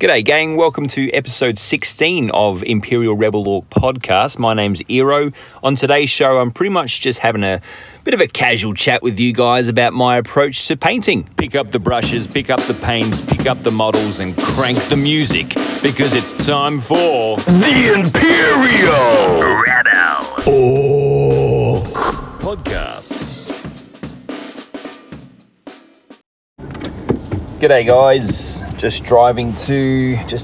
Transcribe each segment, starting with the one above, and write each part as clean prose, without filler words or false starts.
G'day gang, welcome to episode 16 of Imperial Rebel Orc Podcast. My name's Eero. On today's show, I'm pretty much just having a bit of a casual chat with you guys about my approach to painting. Pick up the brushes, pick up the paints, pick up the models and crank the music because it's time for the Imperial Rebel Orc Podcast. G'day guys, just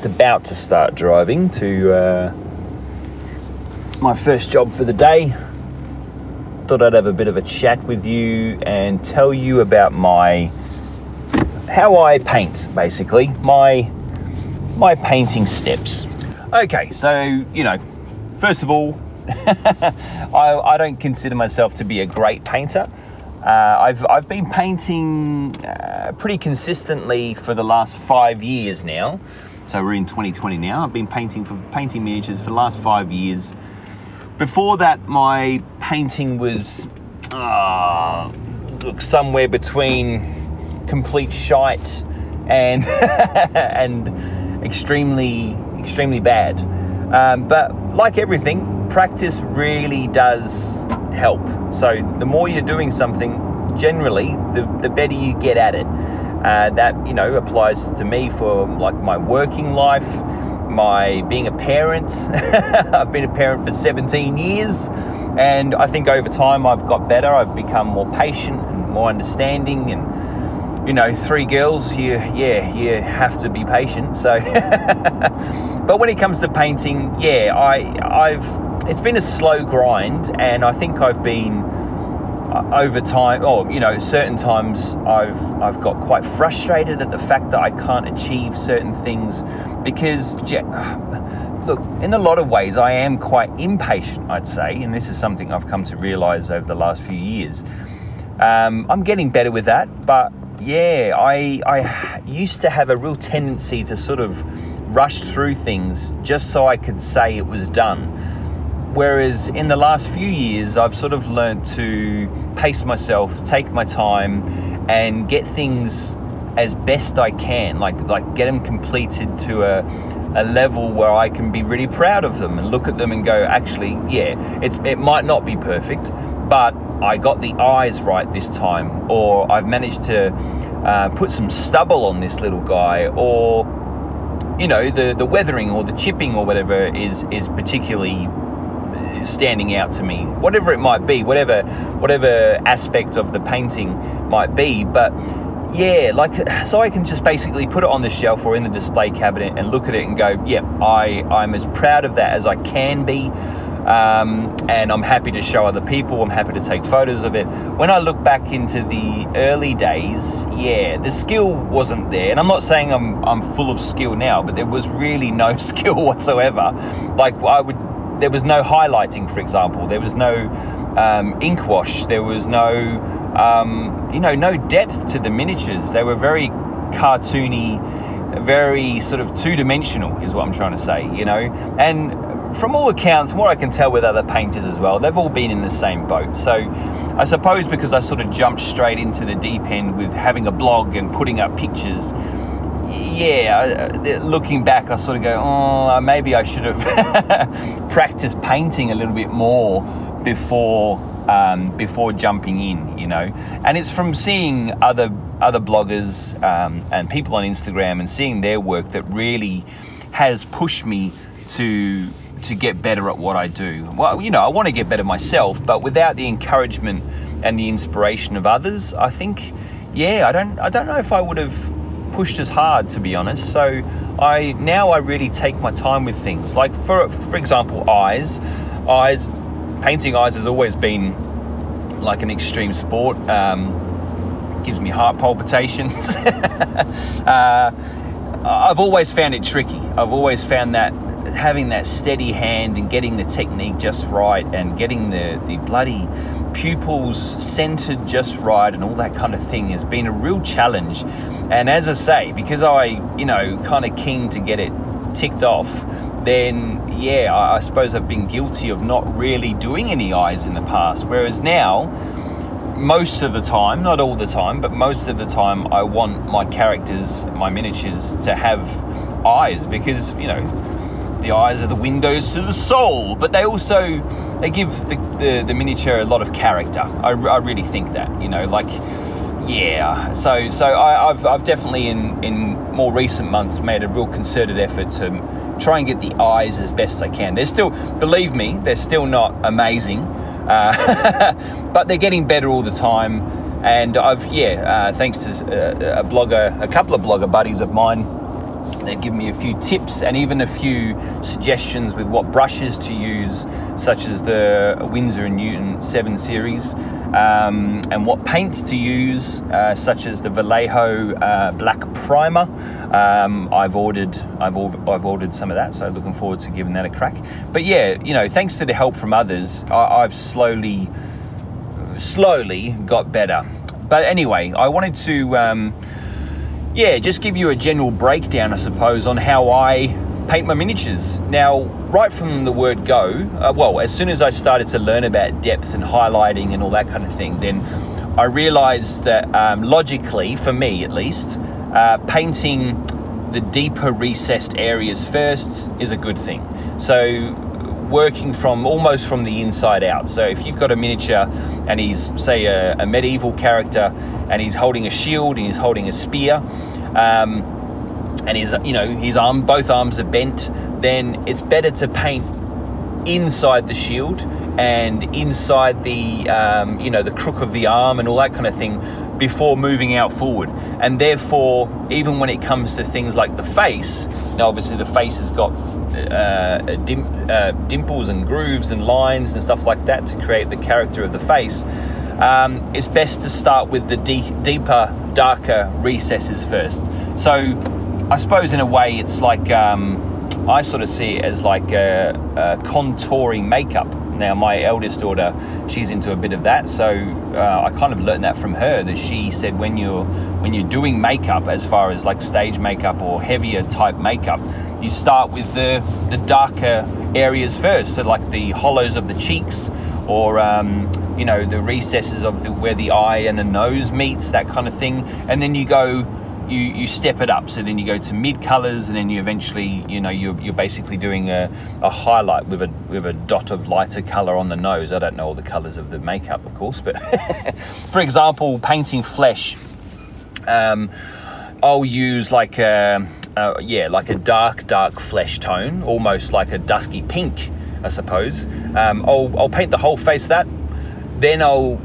about to start driving to my first job for the day. Thought I'd have a bit of a chat with you and tell you about how I paint, basically, my painting steps. Okay, so, you know, first of all, I don't consider myself to be a great painter. I've been painting pretty consistently for the last 5 years now. So we're in 2020 now. I've been painting miniatures for the last 5 years. Before that, my painting was somewhere between complete shite and and extremely bad. But like everything, practice really does help. So the more you're doing something, generally, the better you get at it. That, you know, applies to me for like my working life, my being a parent. I've been a parent for 17 years, and I think over time I've got better. I've become more patient and more understanding, and, you know, 3 girls, you have to be patient. So, but when it comes to painting, yeah, it's been a slow grind, and I think I've been, over time, or, you know, certain times I've got quite frustrated at the fact that I can't achieve certain things because, look, in a lot of ways I am quite impatient, I'd say, and this is something I've come to realise over the last few years. I'm getting better with that, but yeah, I used to have a real tendency to sort of rush through things just so I could say it was done. Whereas in the last few years, I've sort of learned to pace myself, take my time, and get things as best I can, like get them completed to a level where I can be really proud of them and look at them and go, actually, yeah, it might not be perfect, but I got the eyes right this time, or I've managed to put some stubble on this little guy, or, you know, the weathering or the chipping or whatever is particularly standing out to me, whatever it might be, whatever aspect of the painting might be. But yeah, like, so I can just basically put it on the shelf or in the display cabinet and look at it and go, yep, I'm as proud of that as I can be, and I'm happy to show other people, I'm happy to take photos of it. When I look back into the early days, yeah, the skill wasn't there, and I'm not saying I'm full of skill now, but there was really no skill whatsoever. Like, there was no highlighting, for example. There was no ink wash. There was no, you know, no depth to the miniatures. They were very cartoony, very sort of two-dimensional is what I'm trying to say, you know. And from all accounts, what I can tell with other painters as well, they've all been in the same boat. So I suppose because I sort of jumped straight into the deep end with having a blog and putting up pictures, yeah, looking back, I sort of go, oh, maybe I should have practiced painting a little bit more before jumping in, you know. And it's from seeing other bloggers and people on Instagram and seeing their work that really has pushed me to get better at what I do. Well, you know, I want to get better myself, but without the encouragement and the inspiration of others, I think, yeah, I don't know if I would have pushed as hard, to be honest. So I really take my time with things. Like for example, eyes. Painting eyes has always been like an extreme sport. Gives me heart palpitations. I've always found it tricky. I've always found that having that steady hand and getting the technique just right and getting the bloody pupils centered just right and all that kind of thing has been a real challenge. And as I say, because I, you know, kind of keen to get it ticked off, then yeah, I suppose I've been guilty of not really doing any eyes in the past. Whereas now, most of the time, not all the time, but most of the time, I want my characters, my miniatures, to have eyes, because, you know, the eyes are the windows to the soul, but they also, they give the miniature a lot of character. I really think that, you know, like, yeah. So I've definitely in more recent months made a real concerted effort to try and get the eyes as best I can. They're still, believe me, they're still not amazing, but they're getting better all the time. And I've, thanks to a couple of blogger buddies of mine, they've given me a few tips and even a few suggestions with what brushes to use, such as the Winsor & Newton 7 series, and what paints to use, such as the Vallejo Black Primer. I've ordered some of that, so looking forward to giving that a crack. But yeah, you know, thanks to the help from others, I've slowly got better. But anyway, I wanted to just give you a general breakdown, I suppose, on how I paint my miniatures. Now, right from the word go, as soon as I started to learn about depth and highlighting and all that kind of thing, then I realized that logically, for me at least, painting the deeper recessed areas first is a good thing. So working almost from the inside out. So if you've got a miniature and he's, say, a medieval character, and he's holding a shield and he's holding a spear, and his, you know, his arm, both arms are bent, then it's better to paint inside the shield and inside the the crook of the arm and all that kind of thing before moving out forward. And therefore, even when it comes to things like the face, now obviously the face has got dimples and grooves and lines and stuff like that to create the character of the face, it's best to start with the deeper, darker recesses first. So I suppose in a way it's like, I sort of see it as like a contouring makeup. Now my eldest daughter, she's into a bit of that, so I kind of learned that from her, that she said when you're doing makeup, as far as like stage makeup or heavier type makeup, you start with the darker areas first, so like the hollows of the cheeks, or the recesses of where the eye and the nose meets, that kind of thing. And then you step it up, so then you go to mid colors, and then you eventually, you're basically doing a highlight with a dot of lighter color on the nose. I don't know all the colors of the makeup, of course, but for example, painting flesh, I'll use like a dark flesh tone, almost like a dusky pink, I suppose. I'll paint the whole face of that. Then I'll,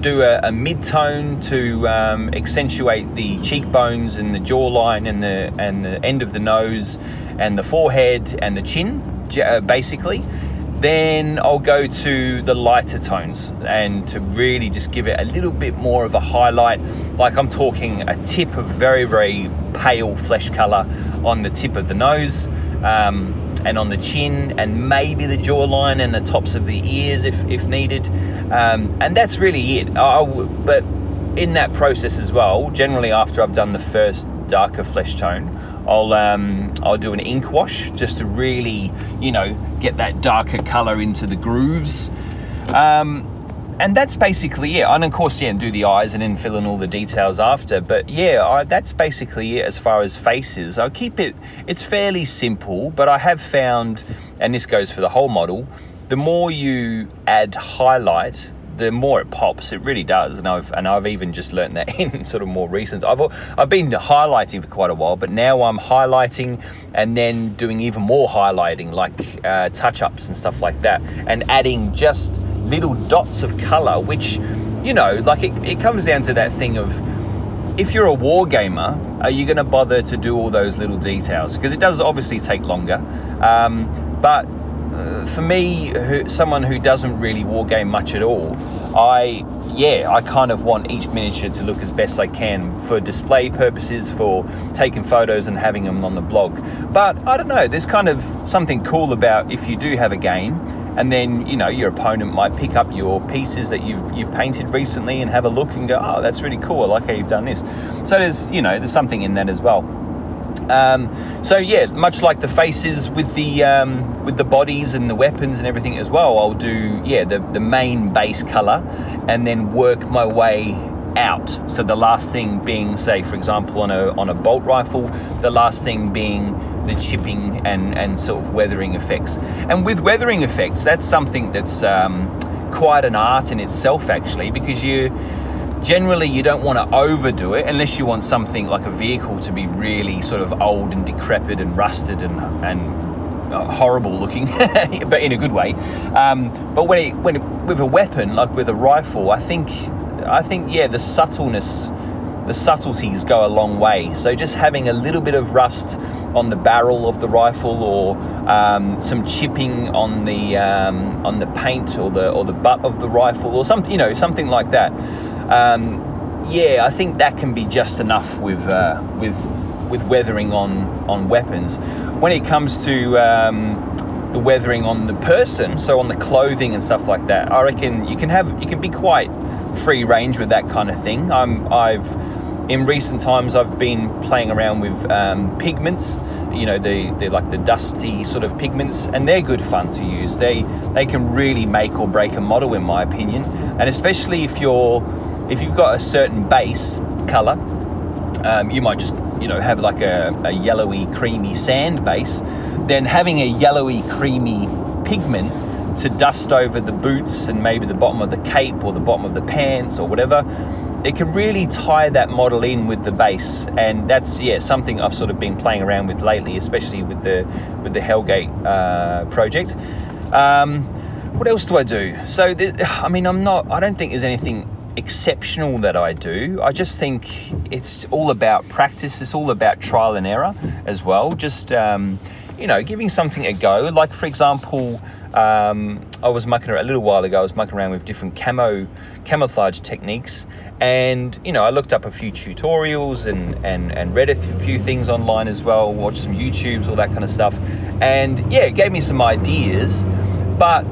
do a mid-tone to accentuate the cheekbones and the jawline and the end of the nose and the forehead and the chin, basically. Then I'll go to the lighter tones, and to really just give it a little bit more of a highlight, like I'm talking a tip of very, very pale flesh color on the tip of the nose, and on the chin, and maybe the jawline and the tops of the ears if needed. And that's really it. But in that process as well, generally after I've done the first darker flesh tone, I'll do an ink wash, just to really, get that darker color into the grooves. And that's basically it. And of course, do the eyes and then fill in all the details after. But that's basically it as far as faces. I'll keep it, it's fairly simple, but I have found, and this goes for the whole model, the more you add highlight, the more it pops. It really does. And I've even just learned that in sort of more recent. I've been highlighting for quite a while, but now I'm highlighting and then doing even more highlighting, like touch-ups and stuff like that, and adding just little dots of color, which, it comes down to that thing of, if you're a war gamer, are you going to bother to do all those little details? Because it does obviously take longer. But for me, someone who doesn't really war game much at all, I kind of want each miniature to look as best I can for display purposes, for taking photos and having them on the blog. But I don't know, there's kind of something cool about if you do have a game, and then, your opponent might pick up your pieces that you've painted recently and have a look and go, oh, that's really cool, I like how you've done this. So there's something in that as well. Much like the faces, with the bodies and the weapons and everything as well, I'll do the main base color and then work my way out. So the last thing being, say, for example, on a bolt rifle, the last thing being the chipping and sort of weathering effects. And with weathering effects, that's something that's quite an art in itself, actually, because you don't want to overdo it unless you want something like a vehicle to be really sort of old and decrepit and rusted and horrible looking, but in a good way. But with a weapon, like with a rifle, I think yeah, the subtleties go a long way. So just having a little bit of rust on the barrel of the rifle, or some chipping on the paint or the butt of the rifle, or something like that. Yeah, I think that can be just enough with weathering on weapons. When it comes to the weathering on the person, so on the clothing and stuff like that, I reckon you can be quite free range with that kind of thing. In recent times, I've been playing around with pigments. They're like the dusty sort of pigments, and they're good fun to use. They can really make or break a model, in my opinion, and especially if you've got a certain base color. You might just have like a yellowy creamy sand base, then having a yellowy creamy pigment to dust over the boots and maybe the bottom of the cape or the bottom of the pants or whatever, it can really tie that model in with the base. And that's something I've sort of been playing around with lately, especially with the Hellgate project. What else do I do? So I don't think there's anything exceptional that I do. I just think it's all about practice. It's all about trial and error as well. Just giving something a go. Like, for example, I was mucking around with different camouflage techniques, and I looked up a few tutorials and read a few things online as well, watched some YouTubes, all that kind of stuff, and it gave me some ideas. But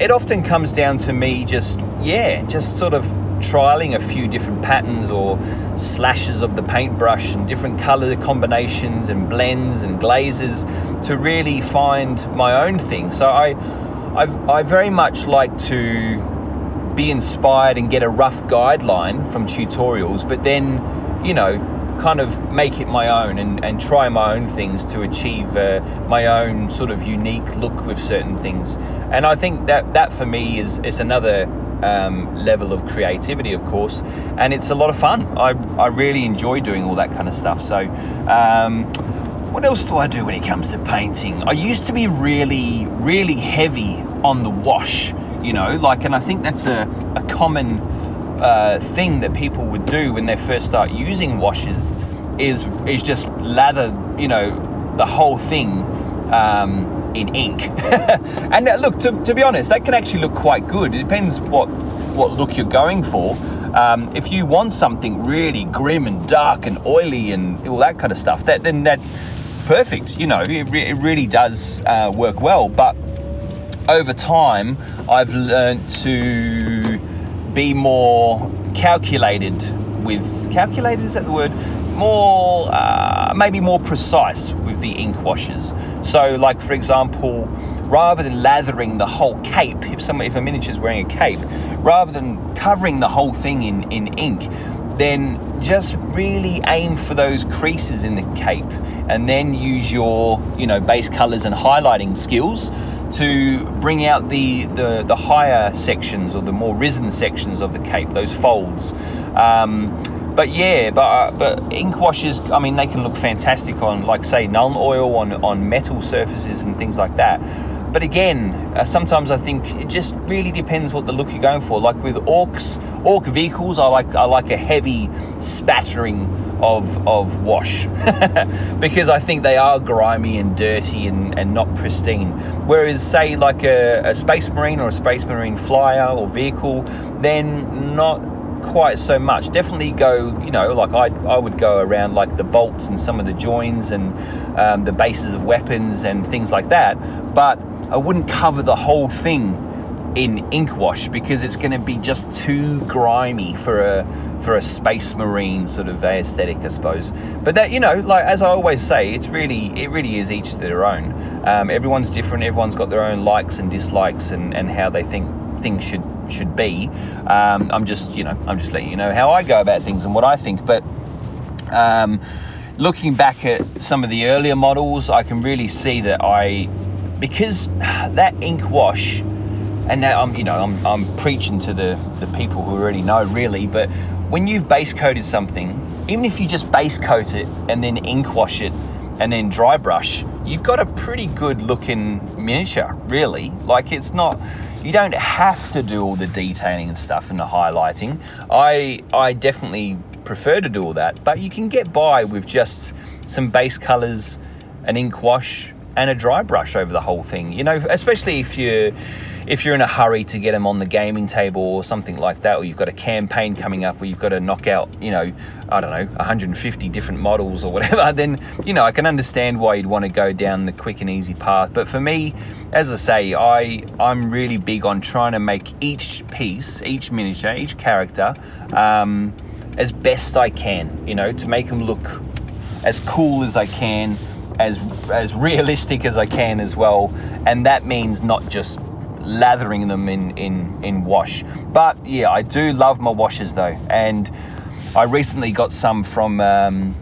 it often comes down to me just sort of trialing a few different patterns or slashes of the paintbrush and different color combinations and blends and glazes to really find my own thing. So I very much like to be inspired and get a rough guideline from tutorials, but then kind of make it my own and try my own things to achieve my own sort of unique look with certain things. And I think that for me is another level of creativity, of course, and it's a lot of fun. I really enjoy doing all that kind of stuff. So what else do I do when it comes to painting? I used to be really, really heavy on the wash, and I think that's a common thing that people would do when they first start using washes is just lather the whole thing in ink. And look, to be honest, that can actually look quite good. It depends what look you're going for. If you want something really grim and dark and oily and all that kind of stuff, then that's perfect. It really does work well. But over time, I've learned to be more calculated, is that the word? More, maybe more precise with the ink washes. So like, for example, rather than lathering the whole cape, if a miniature is wearing a cape, rather than covering the whole thing in ink, then just really aim for those creases in the cape, and then use your base colors and highlighting skills to bring out the higher sections or the more risen sections of the cape, those folds. But ink washes, they can look fantastic on, like, say, Nuln Oil on metal surfaces and things like that. But again, sometimes I think it just really depends what the look you're going for. Like with orc vehicles, I like a heavy spattering of wash because I think they are grimy and dirty and not pristine. Whereas, say, like a Space Marine or a Space Marine flyer or vehicle, then not quite so much. Definitely go, like I would go around like the bolts and some of the joins and the bases of weapons and things like that. But I wouldn't cover the whole thing in ink wash because it's going to be just too grimy for a Space Marine sort of aesthetic, I suppose. But that, like, as I always say, it really is each to their own. Everyone's different. Everyone's got their own likes and dislikes and how they think things should be. I'm just letting you know how I go about things and what I think. But looking back at some of the earlier models, I can really see that because that ink wash, and now I'm preaching to the people who already know, really, but when you've base coated something, even if you just base coat it and then ink wash it and then dry brush, you've got a pretty good looking miniature, really. Like, it's not, you don't have to do all the detailing and stuff and the highlighting. I definitely prefer to do all that, but you can get by with just some base colors, an ink wash, and a dry brush over the whole thing, especially if you're in a hurry to get them on the gaming table or something like that, or you've got a campaign coming up where you've got to knock out, 150 different models or whatever, then, I can understand why you'd want to go down the quick and easy path. But for me, as I say, I'm really big on trying to make each piece, each miniature, each character, as best I can, to make them look as cool as I can, as realistic as I can as well. And that means not just lathering them in wash. But yeah, I do love my washes though, and I recently got some from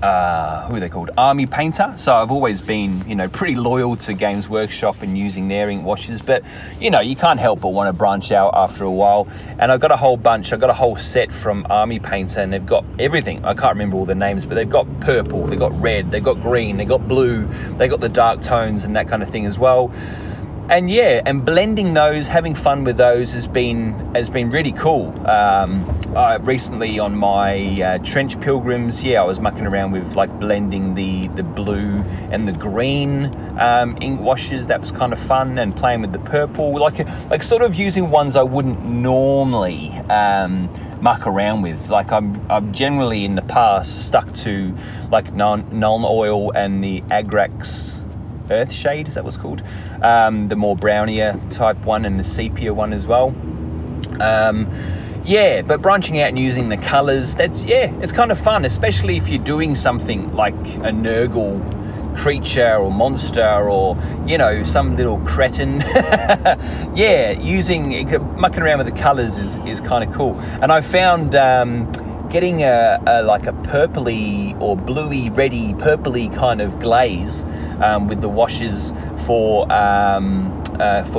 who are they called, Army Painter. So I've always been pretty loyal to Games Workshop and using their ink washes, but you can't help but want to branch out after a while. And I got a whole set from Army Painter, and they've got everything. I can't remember all the names, but they've got purple, they've got red, they've got green, they've got blue, they've got the dark tones and that kind of thing as well. And yeah, and blending those, having fun with those has been really cool. Recently on my trench pilgrims, I was mucking around with like blending the blue and the green ink washes. That was kind of fun, and playing with the purple, like sort of using ones I wouldn't normally muck around with. Like I'm generally in the past stuck to like Nuln Oil and the Agrax Earthshade, is that what's called, the more brownier type one, and the sepia one as well. But branching out and using the colors, it's kind of fun, especially if you're doing something like a Nurgle creature or monster, or some little cretin. Mucking around with the colors is kind of cool. And I found getting a like a purpley or bluey, reddy, purpley kind of glaze with the washes for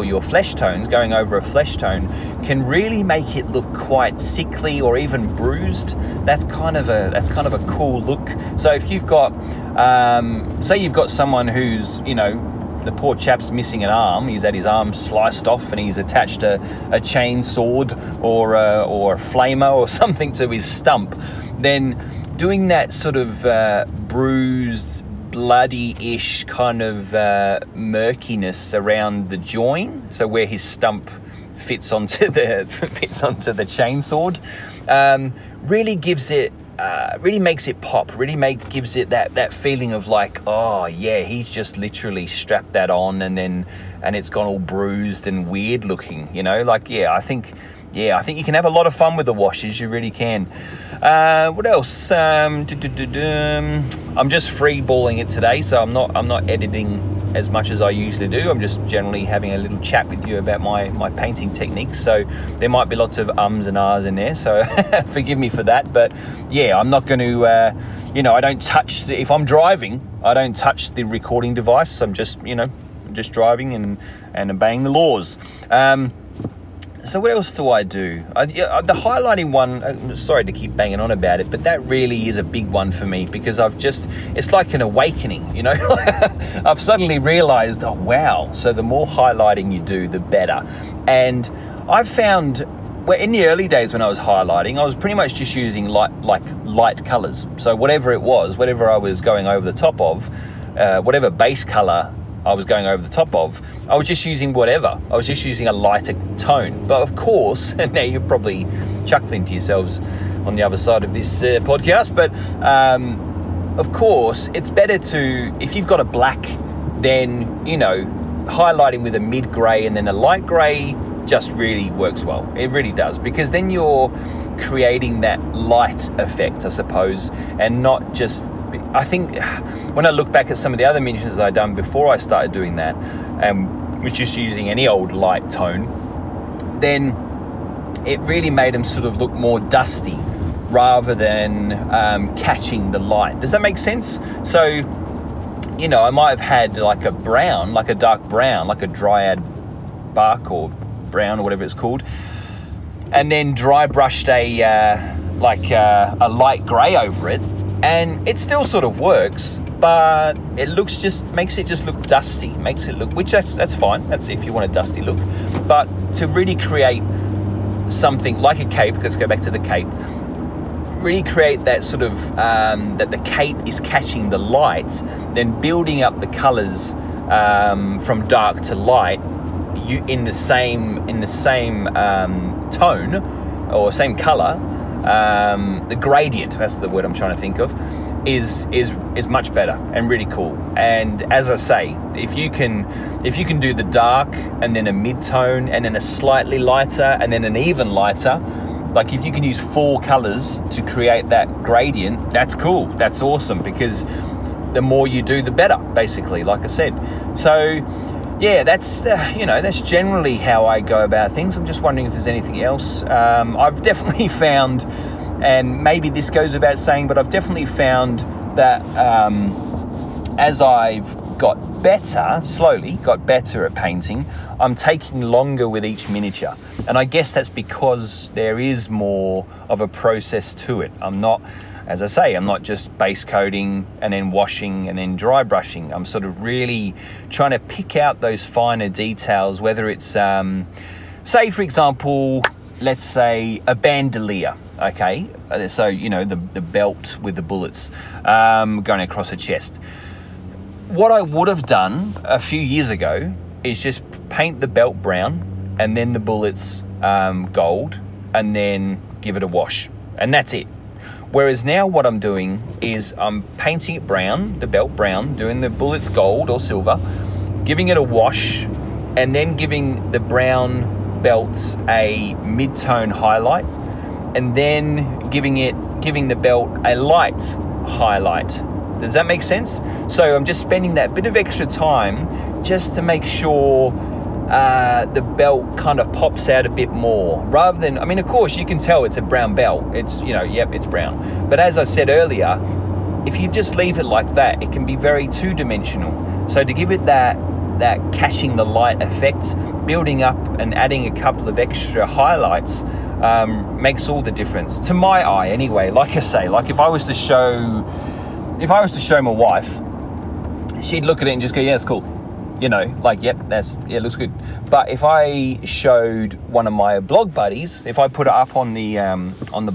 your flesh tones, going over a flesh tone, can really make it look quite sickly or even bruised. That's kind of a cool look. So if you've got, say you've got someone who's, the poor chap's missing an arm, he's had his arm sliced off and he's attached a chain sword or a flamer or something to his stump, then doing that sort of bruised, bloody-ish kind of murkiness around the join, so where his stump fits onto the chain sword, really gives it, really makes it pop, gives it that feeling of like, oh yeah, he's just literally strapped that on and it's gone all bruised and weird looking, I think you can have a lot of fun with the washes, you really can. What else? I'm just freeballing it today, so I'm not editing as much as I usually do. I'm just generally having a little chat with you about my painting techniques, so there might be lots of ums and ahs in there, so forgive me for that. But yeah, I'm not going to, I don't touch, if I'm driving, I don't touch the recording device. I'm just, just driving and obeying the laws. So what else do I do? The highlighting one, I'm sorry to keep banging on about it, but that really is a big one for me, because it's like an awakening, I've suddenly realized, oh wow, so the more highlighting you do, the better. And I've found, well, in the early days when I was highlighting, I was pretty much just using light colors. So whatever it was, whatever I was going over the top of, whatever base color I was going over the top of, I was just using whatever. I was just using a lighter tone. But of course, and now you're probably chuckling to yourselves on the other side of this podcast, but of course, it's better to, if you've got a black, then, highlighting with a mid-gray and then a light gray just really works well. It really does, because then you're creating that light effect, I suppose, and not just, I think when I look back at some of the other miniatures that I'd done before I started doing that, which is using any old light tone, then it really made them sort of look more dusty rather than catching the light. Does that make sense? So, you know, I might have had like a brown, like a dark brown, like a dryad bark or brown or whatever it's called, and then dry brushed a light gray over it, and it still sort of works, but it looks just, makes it just look dusty, makes it look, which that's fine, that's if you want a dusty look. But to really create something like a cape, let's go back to the cape, really create that sort of, that the cape is catching the light, then building up the colors from dark to light, you in the same tone or same color, the gradient, that's the word I'm trying to think of, is much better and really cool. And as I say, if you can do the dark and then a mid-tone and then a slightly lighter and then an even lighter, like if you can use four colors to create that gradient, that's cool, that's awesome, because the more you do, the better, basically, like I said. So yeah, that's you know, that's generally how I go about things. I'm just wondering if there's anything else. I've definitely found, and maybe this goes without saying, but I've definitely found that as I've got better, slowly got better at painting, I'm taking longer with each miniature. And I guess that's because there is more of a process to it. I'm not, as I say, I'm not just base coating and then washing and then dry brushing. I'm sort of really trying to pick out those finer details, whether it's, say for example, let's say a bandolier, okay? So, you know, the belt with the bullets going across the chest. What I would have done a few years ago is just paint the belt brown and then the bullets gold and then give it a wash, and that's it. Whereas now what I'm doing is I'm painting it brown, the belt brown, doing the bullets gold or silver, giving it a wash, and then giving the brown belt a mid-tone highlight, and then giving the belt a light highlight. Does that make sense? So I'm just spending that bit of extra time just to make sure the belt kind of pops out a bit more, rather than, I mean, of course you can tell it's a brown belt, it's, you know, yep, it's brown, but as I said earlier, if you just leave it like that, it can be very two-dimensional. So to give it that catching the light effect, building up and adding a couple of extra highlights makes all the difference, to my eye anyway. Like I say, like if I was to show my wife, she'd look at it and just go, yeah, it's cool, you know, like, yep, that's, yeah, it looks good. But if I showed one of my blog buddies, if I put it up on the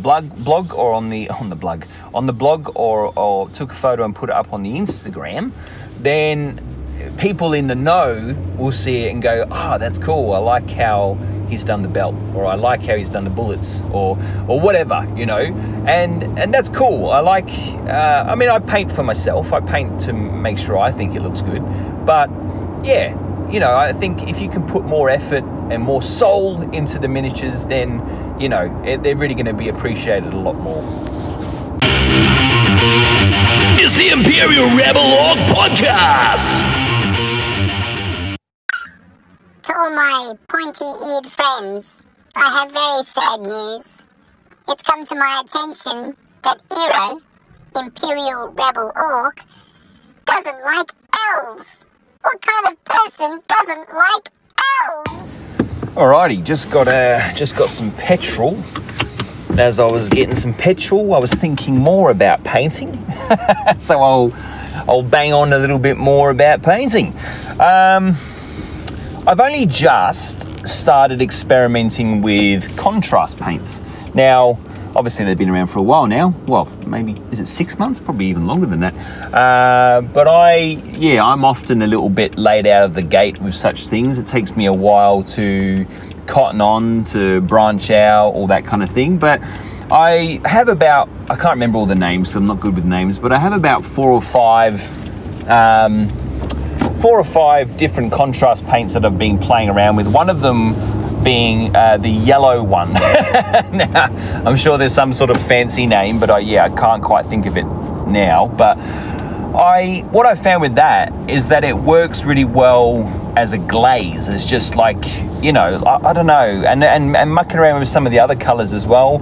blog or took a photo and put it up on the Instagram, then people in the know will see it and go, oh, that's cool, I like how he's done the belt, or I like how he's done the bullets, or whatever, you know, and that's cool. I like, I mean, I paint for myself, I paint to make sure I think it looks good, but yeah, you know, I think if you can put more effort and more soul into the miniatures, then, you know, they're really going to be appreciated a lot more. It's the Imperial Rebel Orc Podcast! To all my pointy-eared friends, I have very sad news. It's come to my attention that Eero, Imperial Rebel Orc, doesn't like elves. What kind of person doesn't like elves? Alrighty, just got some petrol. As I was getting some petrol, I was thinking more about painting, so I'll bang on a little bit more about painting. I've only just started experimenting with contrast paints. Now, obviously they've been around for a while now. Well, maybe, is it 6 months? Probably even longer than that. But I'm often a little bit late out of the gate with such things. It takes me a while to cotton on, to branch out, all that kind of thing. But I have about, I can't remember all the names, so I'm not good with names, but I have about four or five different contrast paints that I've been playing around with, one of them being the yellow one. Now, I'm sure there's some sort of fancy name, but I can't quite think of it now. But What I found with that is that it works really well as a glaze. It's just like, you know, I don't know, and mucking around with some of the other colors as well.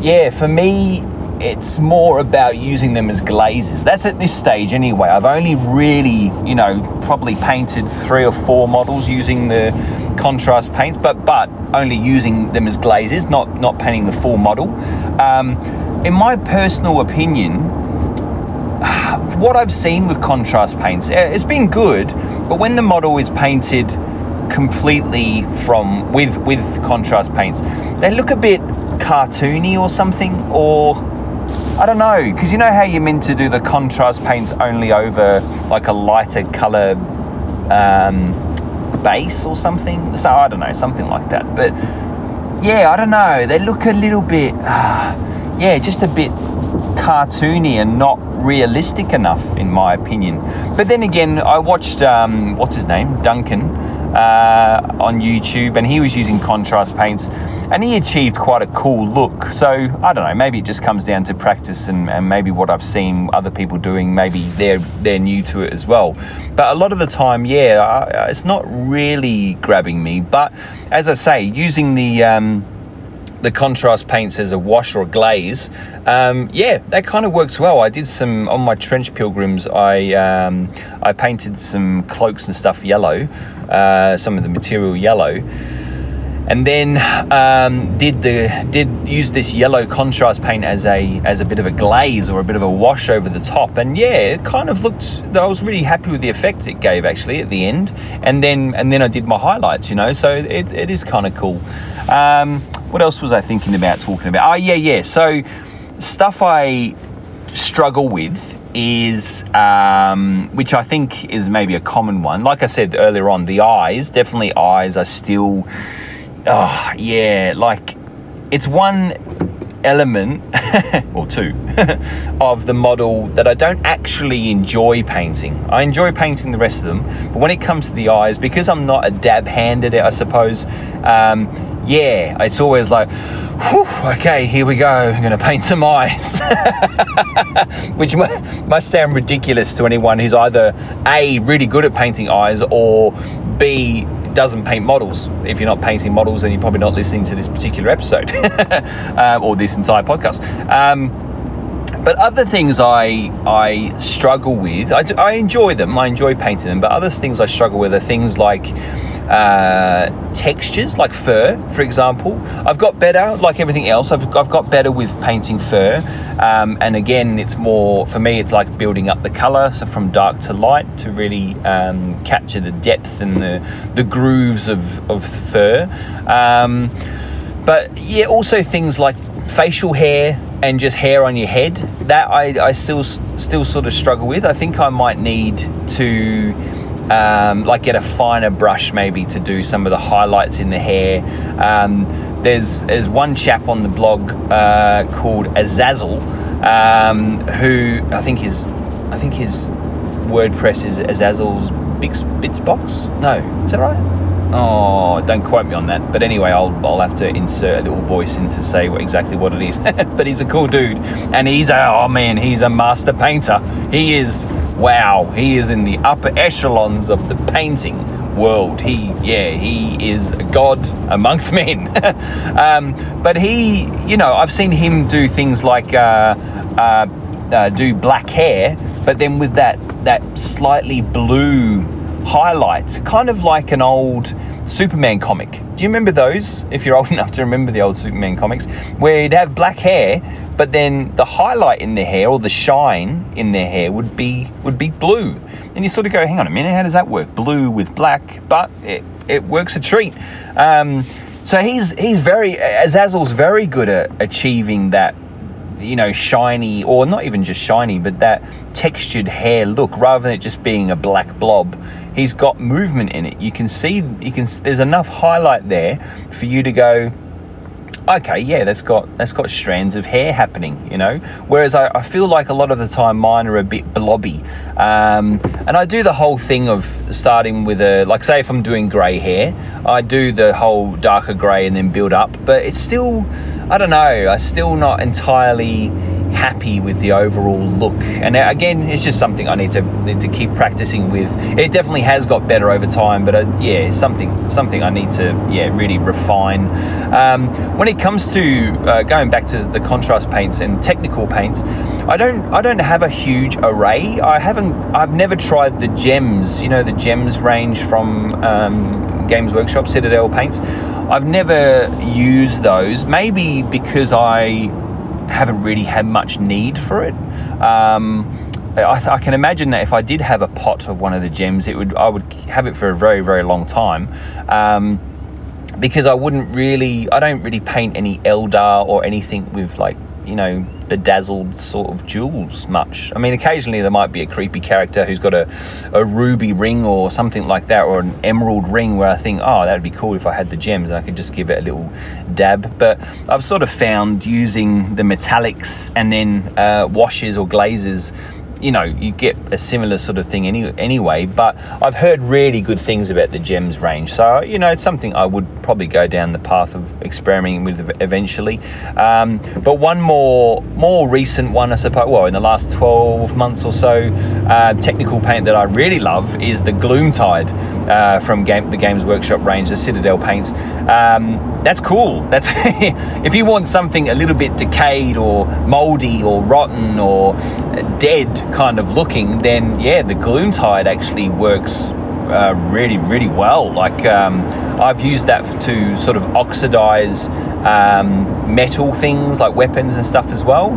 Yeah, for me, it's more about using them as glazes. That's at this stage anyway. I've only really, you know, probably painted 3 or 4 models using the contrast paints, but only using them as glazes, not painting the full model. In my personal opinion, what I've seen with contrast paints, it's been good, but when the model is painted completely from with contrast paints, they look a bit cartoony or something, or I don't know, because you know how you're meant to do the contrast paints only over like a lighter color base or something, so I don't know, something like that. But yeah, I don't know, they look a little bit yeah, just a bit cartoony and not realistic enough in my opinion. But then again, I watched what's his name, Duncan, on YouTube, and he was using contrast paints and he achieved quite a cool look. So I don't know, maybe it just comes down to practice and maybe what I've seen other people doing, maybe they're new to it as well. But a lot of the time, yeah, it's not really grabbing me. But as I say, using the contrast paints as a wash or a glaze, yeah, that kind of works well. I did some on my trench pilgrims. I painted some cloaks and stuff yellow, some of the material yellow, and then did use this yellow contrast paint as a bit of a glaze or a bit of a wash over the top. And yeah, it kind of looked, I was really happy with the effect it gave actually at the end. And then I did my highlights, you know, so it is kind of cool. What else was I thinking about talking about? Oh yeah. So stuff I struggle with is, which I think is maybe a common one. Like I said earlier on, the eyes, definitely eyes are still, oh yeah, like it's one element or two of the model that I don't actually enjoy painting. I enjoy painting the rest of them, but when it comes to the eyes, because I'm not a dab hand at it, I suppose, yeah, it's always like, whew, okay, here we go, I'm gonna paint some eyes. Which must sound ridiculous to anyone who's either A, really good at painting eyes, or B, doesn't paint models. If you're not painting models, then you're probably not listening to this particular episode or this entire podcast. But other things I struggle with, I enjoy them, I enjoy painting them, but other things I struggle with are things like textures, like fur, for example. I've got better, like everything else, I've got better with painting fur. And again, it's more, for me, it's like building up the color, so from dark to light to really capture the depth and the grooves of fur. But yeah, also things like facial hair and just hair on your head, that I still sort of struggle with. I think I might need to like get a finer brush maybe to do some of the highlights in the hair. There's one chap on the blog called Azazel, who I think his WordPress is Azazel's Bitsbox. No, is that right? Oh, don't quote me on that. But anyway, I'll have to insert a little voice in to say exactly what it is. But he's a cool dude. And he's a master painter. He is, wow, he is in the upper echelons of the painting world. He is a god amongst men. But he, you know, I've seen him do things like do black hair, but then with that slightly blue highlights, kind of like an old Superman comic. Do you remember those? If you're old enough to remember the old Superman comics, where you'd have black hair, but then the highlight in their hair or the shine in their hair would be blue, and you sort of go, "Hang on a minute, how does that work? Blue with black?" But it works a treat. So Azazel's very good at achieving that, you know, shiny, or not even just shiny, but that textured hair look, rather than it just being a black blob. He's got movement in it. You can see there's enough highlight there for you to go, okay, yeah, that's got strands of hair happening, you know. Whereas I feel like a lot of the time mine are a bit blobby, and I do the whole thing of starting with like, say if I'm doing grey hair, I do the whole darker grey and then build up. But it's still, I don't know, I'm still not entirely happy with the overall look. And again, it's just something I need to keep practicing with. It definitely has got better over time, but yeah, something I need to really refine. When it comes to going back to the contrast paints and technical paints, I don't have a huge array. I've never tried the gems. You know, the gems range from Games Workshop, Citadel paints. I've never used those. Maybe because I haven't really had much need for it. I can imagine that if I did have a pot of one of the gems, I would have it for a very, very long time, because I don't really paint any Eldar or anything with, like, you know, bedazzled sort of jewels much. I mean, occasionally there might be a creepy character who's got a ruby ring or something like that, or an emerald ring, where I think, oh, that'd be cool if I had the gems and I could just give it a little dab. But I've sort of found using the metallics and then washes or glazes, you know, you get a similar sort of thing anyway, but I've heard really good things about the gems range. So, you know, it's something I would probably go down the path of experimenting with eventually. But one more recent one, I suppose, well, in the last 12 months or so, technical paint that I really love is the Gloomtide from the Games Workshop range, the Citadel paints. That's cool. That's if you want something a little bit decayed or moldy or rotten or dead kind of looking, then yeah, the Gloomtide actually works really, really well. Like, I've used that to sort of oxidize metal things like weapons and stuff as well.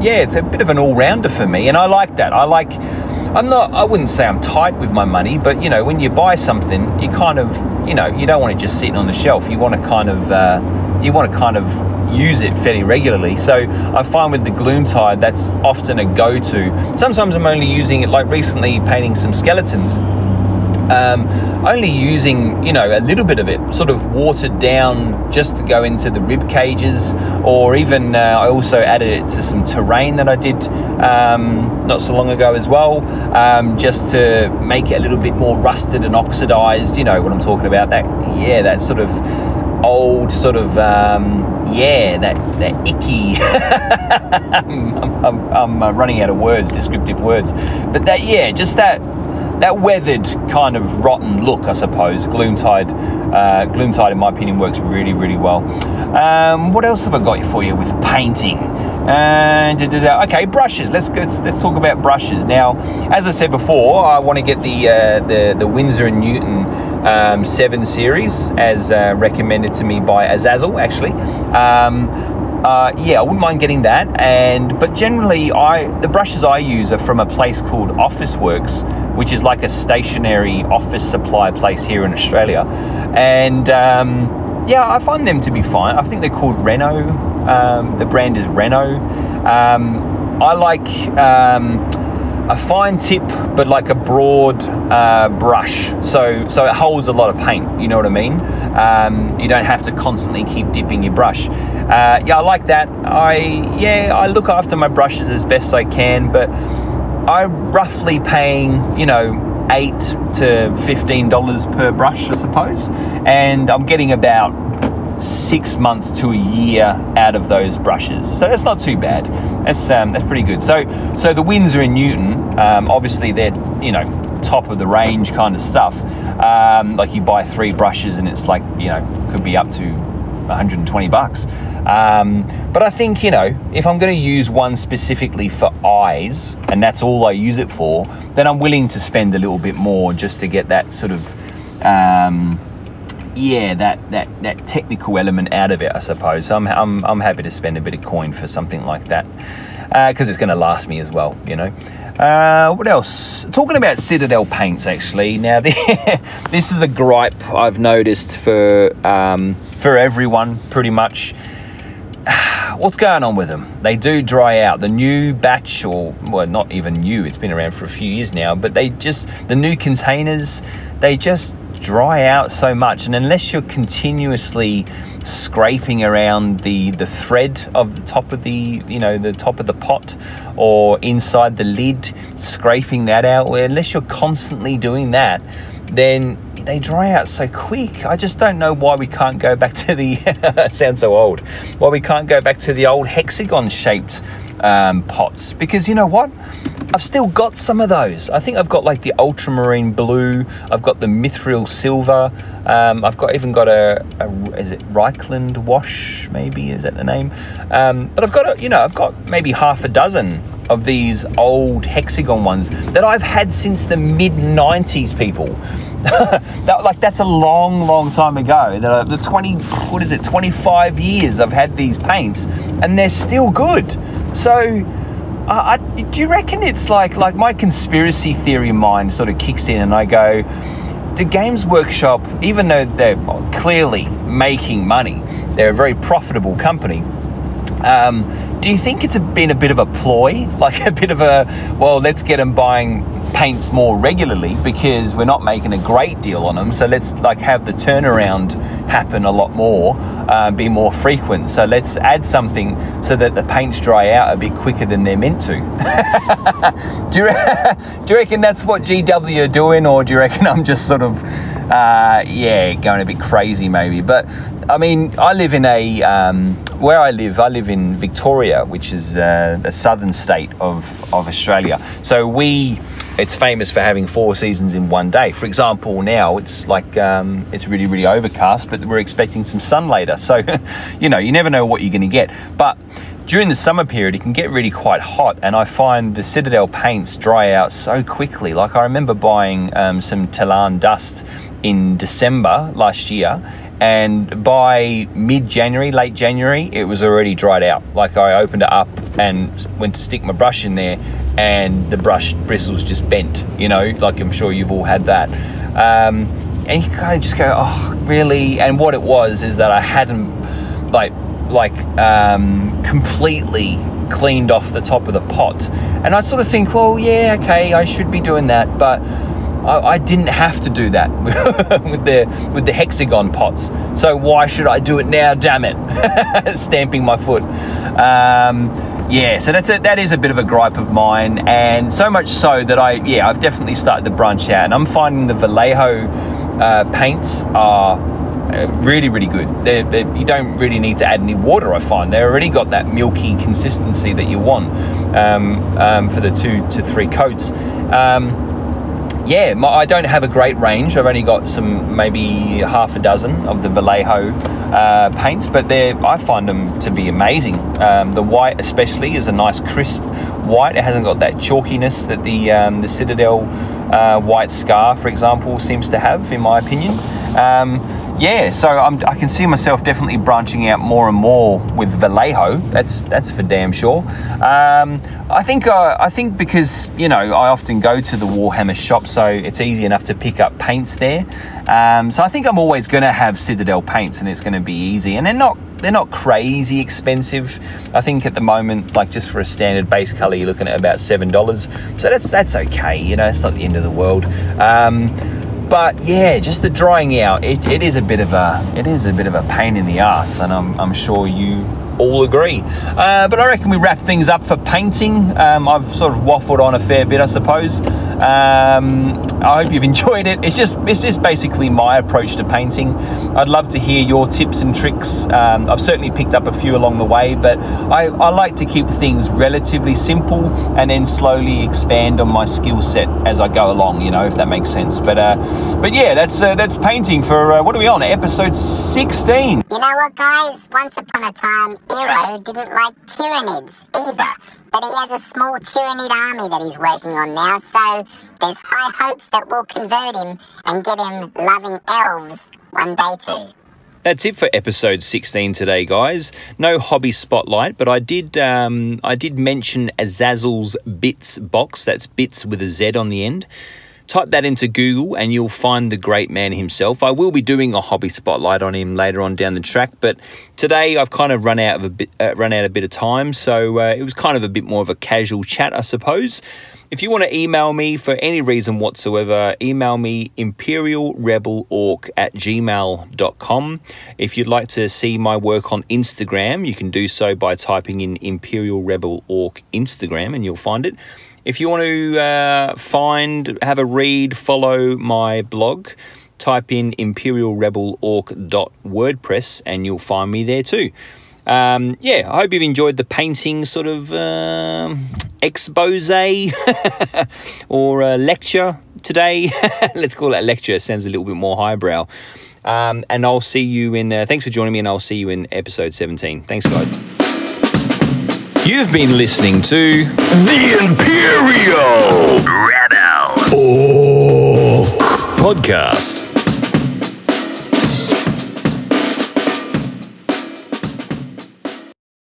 Yeah, it's a bit of an all-rounder for me, and I like that. I wouldn't say I'm tight with my money, but, you know, when you buy something, you kind of, you know, you don't want it just sitting on the shelf. You want to kind of use it fairly regularly. So I find with the Gloomtide, that's often a go-to. Sometimes I'm only using it, like recently painting some skeletons, only using, you know, a little bit of it, sort of watered down, just to go into the rib cages, or even I also added it to some terrain that I did not so long ago as well, just to make it a little bit more rusted and oxidized. You know what I'm talking about, that, yeah, that sort of old sort of yeah, that icky I'm running out of words, descriptive words, but that, yeah, just that weathered kind of rotten look, I suppose. Gloomtide, in my opinion, works really, really well. What else have I got for you with painting? Okay, brushes. Let's talk about brushes now. As I said before, I want to get the Winsor & Newton 7 series, as recommended to me by Azazel, actually. Yeah, I wouldn't mind getting that. But generally, the brushes I use are from a place called Officeworks, which is like a stationary office supply place here in Australia. And yeah, I find them to be fine. I think they're called Renault. The brand is Renault. I like a fine tip, but like a broad brush, so it holds a lot of paint, you know what I mean? You don't have to constantly keep dipping your brush. Yeah, I like that. I look after my brushes as best I can, but I'm roughly paying, you know, $8 to $15 per brush, I suppose, and I'm getting about 6 months to a year out of those brushes, so that's not too bad. That's pretty good. So the Winsor & Newton, obviously they're, you know, top of the range kind of stuff. Like, you buy 3 brushes and it's like, you know, could be up to $120. But I think, you know, if I'm going to use one specifically for eyes, and that's all I use it for, then I'm willing to spend a little bit more just to get that sort of yeah, that technical element out of it, I suppose. So I'm happy to spend a bit of coin for something like that, because it's going to last me as well, you know. What else? Talking about Citadel paints, actually. Now, this is a gripe I've noticed for everyone, pretty much. What's going on with them? They do dry out. The new batch, or, well, not even new, it's been around for a few years now, but the new containers, they just dry out so much, and unless you're continuously scraping around the thread of the top of the, you know, the top of the pot, or inside the lid, scraping that out, unless you're constantly doing that, then they dry out so quick. I just don't know why we can't go back to the sounds so old, why we can't go back to the old hexagon shaped pots, because you know what? I've still got some of those. I think I've got like the ultramarine blue, I've got the mithril silver, I've got is it Reichland wash maybe, is that the name? But I've got, I've got maybe half a dozen of these old hexagon ones that I've had since the mid-90s, people. That's a long time ago. The 25 years I've had these paints and they're still good. So do you reckon it's like my conspiracy theory mind sort of kicks in and I go, do Games Workshop, even though they're clearly making money, they're a very profitable company, do you think it's been a bit of a ploy? Like a bit of a, well, let's get them buying paints more regularly because we're not making a great deal on them. So let's have the turnaround happen a lot more, be more frequent. So let's add something so that the paints dry out a bit quicker than they're meant to. Do you reckon that's what GW are doing, or do you reckon I'm just sort of, going a bit crazy maybe? But I mean, I live in I live in Victoria, which is the southern state of Australia. So it's famous for having 4 seasons in one day. For example, now it's it's really, really overcast, but we're expecting some sun later. So, you never know what you're gonna get. But during the summer period, it can get really quite hot, and I find the Citadel paints dry out so quickly. Like I remember buying some Telan Dust in December last year, and by mid-January, late January, it was already dried out. Like I opened it up and went to stick my brush in there and the brush bristles just bent, like I'm sure you've all had that. And you kind of just go, oh, really? And what it was is that I hadn't completely cleaned off the top of the pot. And I sort of think, well, yeah, okay, I should be doing that, but I didn't have to do that with the hexagon pots. So why should I do it now, damn it? Stamping my foot. So that is a bit of a gripe of mine, and so much so that I've definitely started to branch out, and I'm finding the Vallejo paints are really, really good. You don't really need to add any water, I find. They already got that milky consistency that you want for the 2 to 3 coats. I don't have a great range. I've only got some, maybe half a dozen of the Vallejo paints, but I find them to be amazing. The white especially is a nice crisp white. It hasn't got that chalkiness that the Citadel White Scar, for example, seems to have, in my opinion. I can see myself definitely branching out more and more with Vallejo. That's for damn sure. I think because I often go to the Warhammer shop, so it's easy enough to pick up paints there. So I think I'm always going to have Citadel paints, and it's going to be easy. And they're not crazy expensive. I think at the moment, just for a standard base color, you're looking at about $7. So that's okay. It's not the end of the world. But just the drying out, it is a bit of a pain in the ass, and I'm sure you all agree. But I reckon we wrap things up for painting. I've sort of waffled on a fair bit, I suppose. I hope you've enjoyed it. It's just basically my approach to painting. I'd love to hear your tips and tricks. I've certainly picked up a few along the way, but I like to keep things relatively simple and then slowly expand on my skill set as I go along, if that makes sense. But that's painting for what are we on, episode 16? You know what, guys? Once upon a time, Eero didn't like Tyranids either. But he has a small Tyranid army that he's working on now, so there's high hopes that we'll convert him and get him loving elves one day too. That's it for episode 16 today, guys. No hobby spotlight, but I did mention Azazel's Bits box. That's Bits with a Z on the end. Type that into Google and you'll find the great man himself. I will be doing a hobby spotlight on him later on down the track, but today I've kind of run out a bit of time, so it was kind of a bit more of a casual chat, I suppose. If you want to email me for any reason whatsoever, email me imperialrebelorc@gmail.com. If you'd like to see my work on Instagram, you can do so by typing in Imperial Rebel Orc Instagram and you'll find it. If you want to have a read, follow my blog, type in imperialrebelorc.wordpress and you'll find me there too. Yeah, I hope you've enjoyed the painting sort of expose or lecture today. Let's call it a lecture. It sounds a little bit more highbrow. And I'll see you in... thanks for joining me, and I'll see you in episode 17. Thanks, guys. You've been listening to... The Imperial Rebel Orc Podcast.